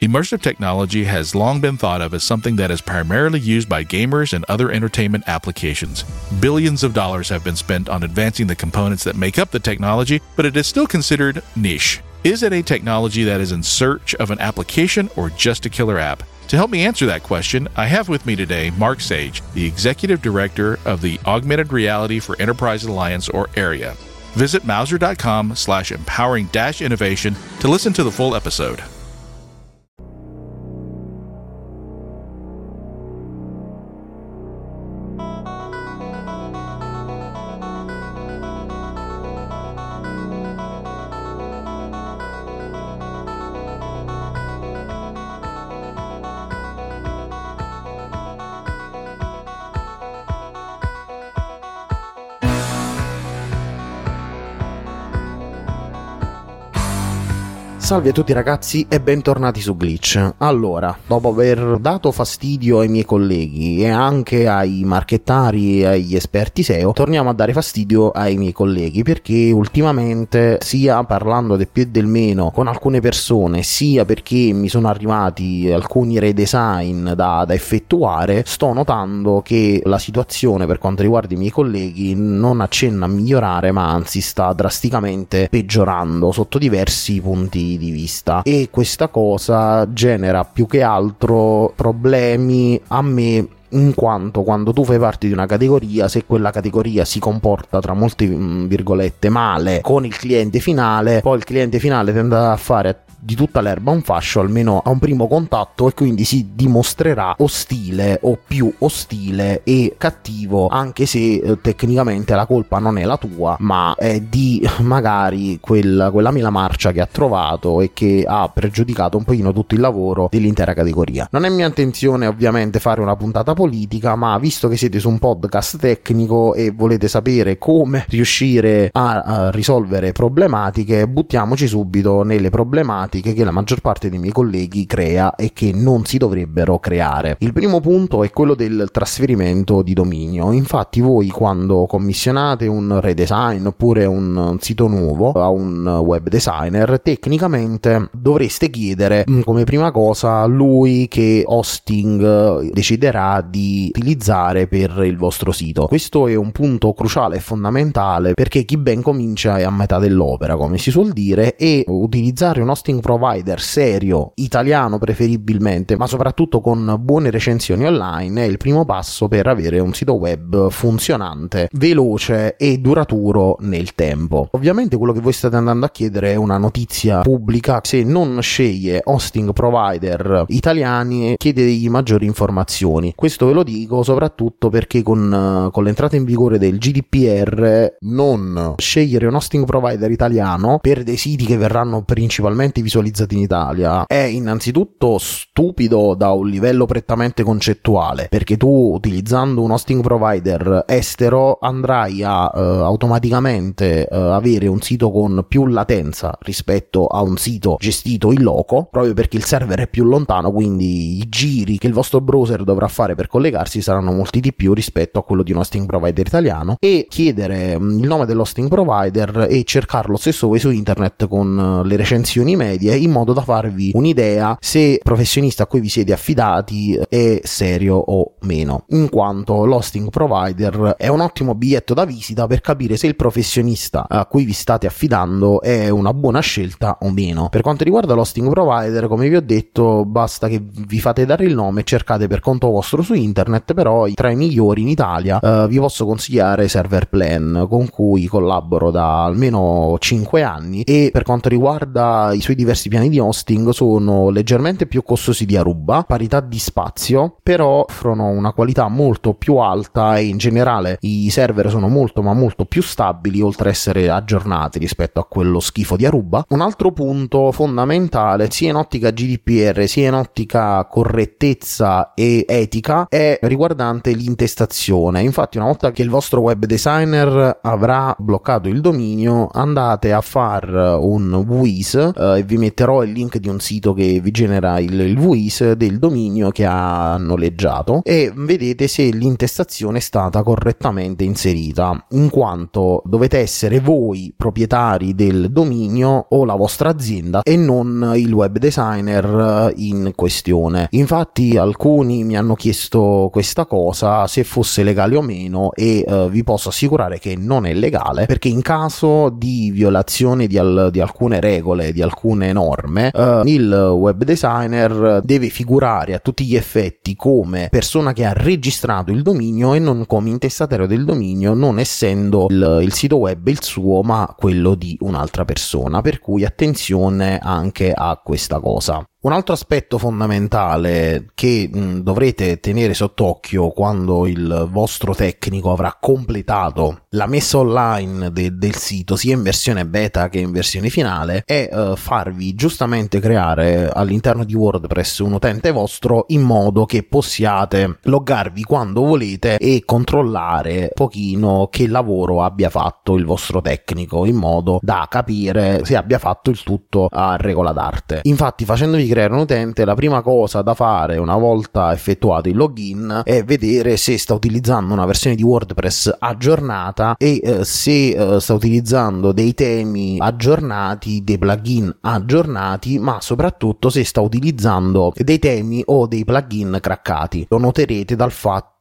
Immersive technology has long been thought of as something that is primarily used by gamers and other entertainment applications. Billions of dollars have been spent on advancing the components that make up the technology, but it is still considered niche. Is it a technology that is in search of an application or just a killer app? To help me answer that question, I have with me today Mark Sage, the Executive Director of the Augmented Reality for Enterprise Alliance, or AREA. Visit mauser.com/empowering-innovation to listen to the full episode. Salve a tutti ragazzi e bentornati su Glitch. Allora, dopo aver dato fastidio ai miei colleghi e anche ai marchettari e agli esperti SEO, torniamo a dare fastidio ai miei colleghi, perché ultimamente, sia parlando del più e del meno con alcune persone, sia perché mi sono arrivati alcuni redesign da effettuare, sto notando che la situazione per quanto riguarda i miei colleghi non accenna a migliorare, ma anzi sta drasticamente peggiorando sotto diversi punti di vista, e questa cosa genera più che altro problemi a me, in quanto quando tu fai parte di una categoria, se quella categoria si comporta, tra molte virgolette, male con il cliente finale, poi il cliente finale tende a fare di tutta l'erba un fascio, almeno a un primo contatto, e quindi si dimostrerà ostile o più ostile e cattivo, anche se tecnicamente la colpa non è la tua, ma è di magari quella mela marcia che ha trovato e che ha pregiudicato un pochino tutto il lavoro dell'intera categoria. Non è mia intenzione ovviamente fare una puntata politica, ma visto che siete su un podcast tecnico e volete sapere come riuscire a risolvere problematiche, buttiamoci subito nelle problematiche che la maggior parte dei miei colleghi crea e che non si dovrebbero creare. Il primo punto è quello del trasferimento di dominio. Infatti voi, quando commissionate un redesign oppure un sito nuovo a un web designer, tecnicamente dovreste chiedere come prima cosa lui che hosting deciderà di utilizzare per il vostro sito. Questo è un punto cruciale e fondamentale, perché chi ben comincia è a metà dell'opera, come si suol dire, e utilizzare un hosting provider serio, italiano preferibilmente, ma soprattutto con buone recensioni online, è il primo passo per avere un sito web funzionante, veloce e duraturo nel tempo. Ovviamente quello che voi state andando a chiedere è una notizia pubblica. Se non sceglie hosting provider italiani, chiedetegli maggiori informazioni. Questo ve lo dico soprattutto perché con l'entrata in vigore del GDPR, non scegliere un hosting provider italiano per dei siti che verranno principalmente visualizzati in Italia è innanzitutto stupido da un livello prettamente concettuale, perché tu, utilizzando un hosting provider estero, andrai a automaticamente avere un sito con più latenza rispetto a un sito gestito in loco, proprio perché il server è più lontano, quindi i giri che il vostro browser dovrà fare per collegarsi saranno molti di più rispetto a quello di un hosting provider italiano. E chiedere il nome dell'hosting provider e cercarlo stesso voi su internet con le recensioni media medie, in modo da farvi un'idea se il professionista a cui vi siete affidati è serio o meno, in quanto l'hosting provider è un ottimo biglietto da visita per capire se il professionista a cui vi state affidando è una buona scelta o meno. Per quanto riguarda l'hosting provider, come vi ho detto, basta che vi fate dare il nome e cercate per conto vostro su internet, però tra i migliori in Italia vi posso consigliare Serverplan, con cui collaboro da almeno 5 anni e per quanto riguarda i suoi diversi piani di hosting sono leggermente più costosi di Aruba, parità di spazio, però offrono una qualità molto più alta e in generale i server sono molto ma molto più stabili, oltre a essere aggiornati rispetto a quello schifo di Aruba. Un altro punto fondamentale, sia in ottica GDPR sia in ottica correttezza e etica, è riguardante l'intestazione. Infatti, una volta che il vostro web designer avrà bloccato il dominio, andate a far un WIS e vi metterò il link di un sito che vi genera il WIS del dominio che ha noleggiato e vedete se l'intestazione è stata correttamente inserita, in quanto dovete essere voi proprietari del dominio o la vostra azienda e non il web designer in questione. Infatti alcuni mi hanno chiesto questa cosa, se fosse legale o meno, e vi posso assicurare che non è legale, perché in caso di violazione di alcune regole, di alcune norme, il web designer deve figurare a tutti gli effetti come persona che ha registrato il dominio e non come intestatario del dominio, non essendo il sito web il suo ma quello di un'altra persona, per cui attenzione anche a questa cosa. Un altro aspetto fondamentale che dovrete tenere sott'occhio quando il vostro tecnico avrà completato la messa online del sito, sia in versione beta che in versione finale, è farvi giustamente creare all'interno di WordPress un utente vostro, in modo che possiate loggarvi quando volete e controllare un pochino che lavoro abbia fatto il vostro tecnico, in modo da capire se abbia fatto il tutto a regola d'arte. Infatti, facendovi creare un utente, la prima cosa da fare una volta effettuato il login è vedere se sta utilizzando una versione di WordPress aggiornata e se sta utilizzando dei temi aggiornati, dei plugin aggiornati, ma soprattutto se sta utilizzando dei temi o dei plugin craccati. Lo noterete dal fatto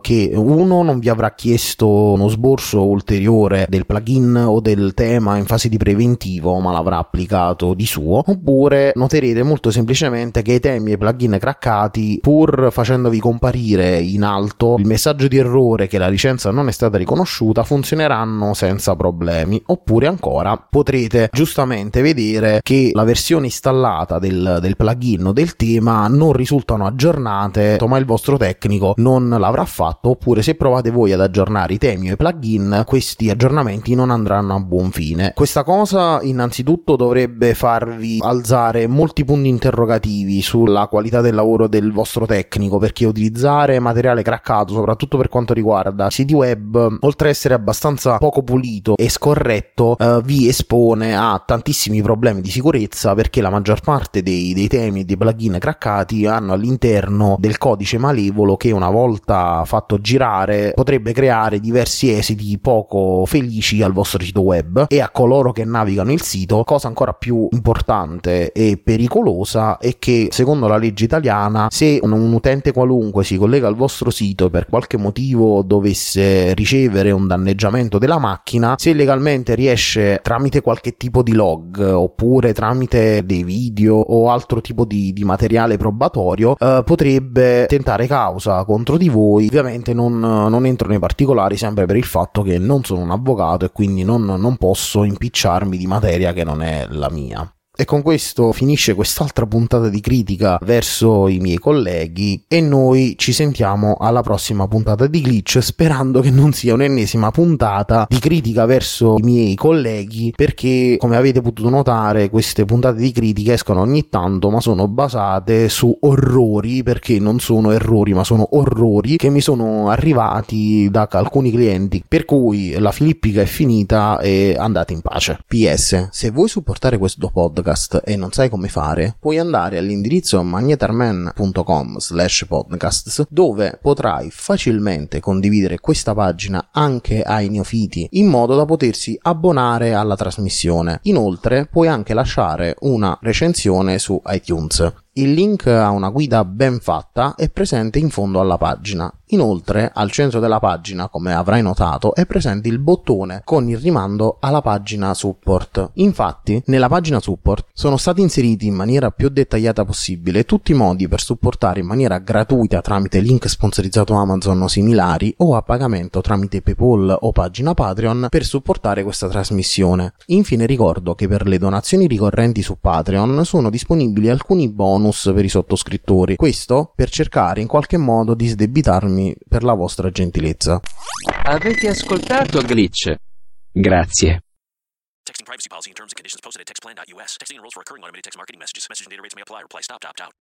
che uno non vi avrà chiesto uno sborso ulteriore del plugin o del tema in fase di preventivo, ma l'avrà applicato di suo, oppure noterete molto semplicemente che i temi e i plugin craccati, pur facendovi comparire in alto il messaggio di errore che la licenza non è stata riconosciuta, funzioneranno senza problemi. Oppure ancora potrete giustamente vedere che la versione installata del plugin o del tema non risultano aggiornate, ma il vostro tecnico non l'avrà fatto, oppure se provate voi ad aggiornare i temi o i plugin, questi aggiornamenti non andranno a buon fine. Questa cosa innanzitutto dovrebbe farvi alzare molti punti interrogativi sulla qualità del lavoro del vostro tecnico, perché utilizzare materiale craccato, soprattutto per quanto riguarda siti web, oltre a essere abbastanza poco pulito e scorretto, vi espone a tantissimi problemi di sicurezza, perché la maggior parte dei temi e dei plugin craccati hanno all'interno del codice malevolo che, una volta fatto girare, potrebbe creare diversi esiti poco felici al vostro sito web e a coloro che navigano il sito. Cosa ancora più importante e pericolosa è che, secondo la legge italiana, se un utente qualunque si collega al vostro sito e per qualche motivo dovesse ricevere un danneggiamento della macchina, se legalmente riesce tramite qualche tipo di log oppure tramite dei video o altro tipo di materiale probatorio, potrebbe tentare causa contro di voi. Ovviamente non entro nei particolari, sempre per il fatto che non sono un avvocato e quindi non posso impicciarmi di materia che non è la mia. E con questo finisce quest'altra puntata di critica verso i miei colleghi e noi ci sentiamo alla prossima puntata di Glitch, sperando che non sia un'ennesima puntata di critica verso i miei colleghi, perché come avete potuto notare queste puntate di critica escono ogni tanto, ma sono basate su orrori, perché non sono errori ma sono orrori che mi sono arrivati da alcuni clienti, per cui la filippica è finita e andate in pace. PS, se vuoi supportare questo podcast podcast e non sai come fare, puoi andare all'indirizzo magnetarman.com/podcasts, dove potrai facilmente condividere questa pagina anche ai neofiti, in modo da potersi abbonare alla trasmissione. Inoltre puoi anche lasciare una recensione su iTunes. Il link a una guida ben fatta è presente in fondo alla pagina. Inoltre, al centro della pagina, come avrai notato, è presente il bottone con il rimando alla pagina support. Infatti, nella pagina support sono stati inseriti in maniera più dettagliata possibile tutti i modi per supportare in maniera gratuita tramite link sponsorizzato Amazon o similari, o a pagamento tramite PayPal o pagina Patreon, per supportare questa trasmissione. Infine ricordo che per le donazioni ricorrenti su Patreon sono disponibili alcuni bonus per i sottoscrittori, questo per cercare in qualche modo di sdebitarmi per la vostra gentilezza. Avete ascoltato Glitch? Grazie. Texting privacy policy and terms and conditions posted at textplan.us. Texting rules for recurring automated text marketing messages. Message and data rates may apply. Reply stop opt out.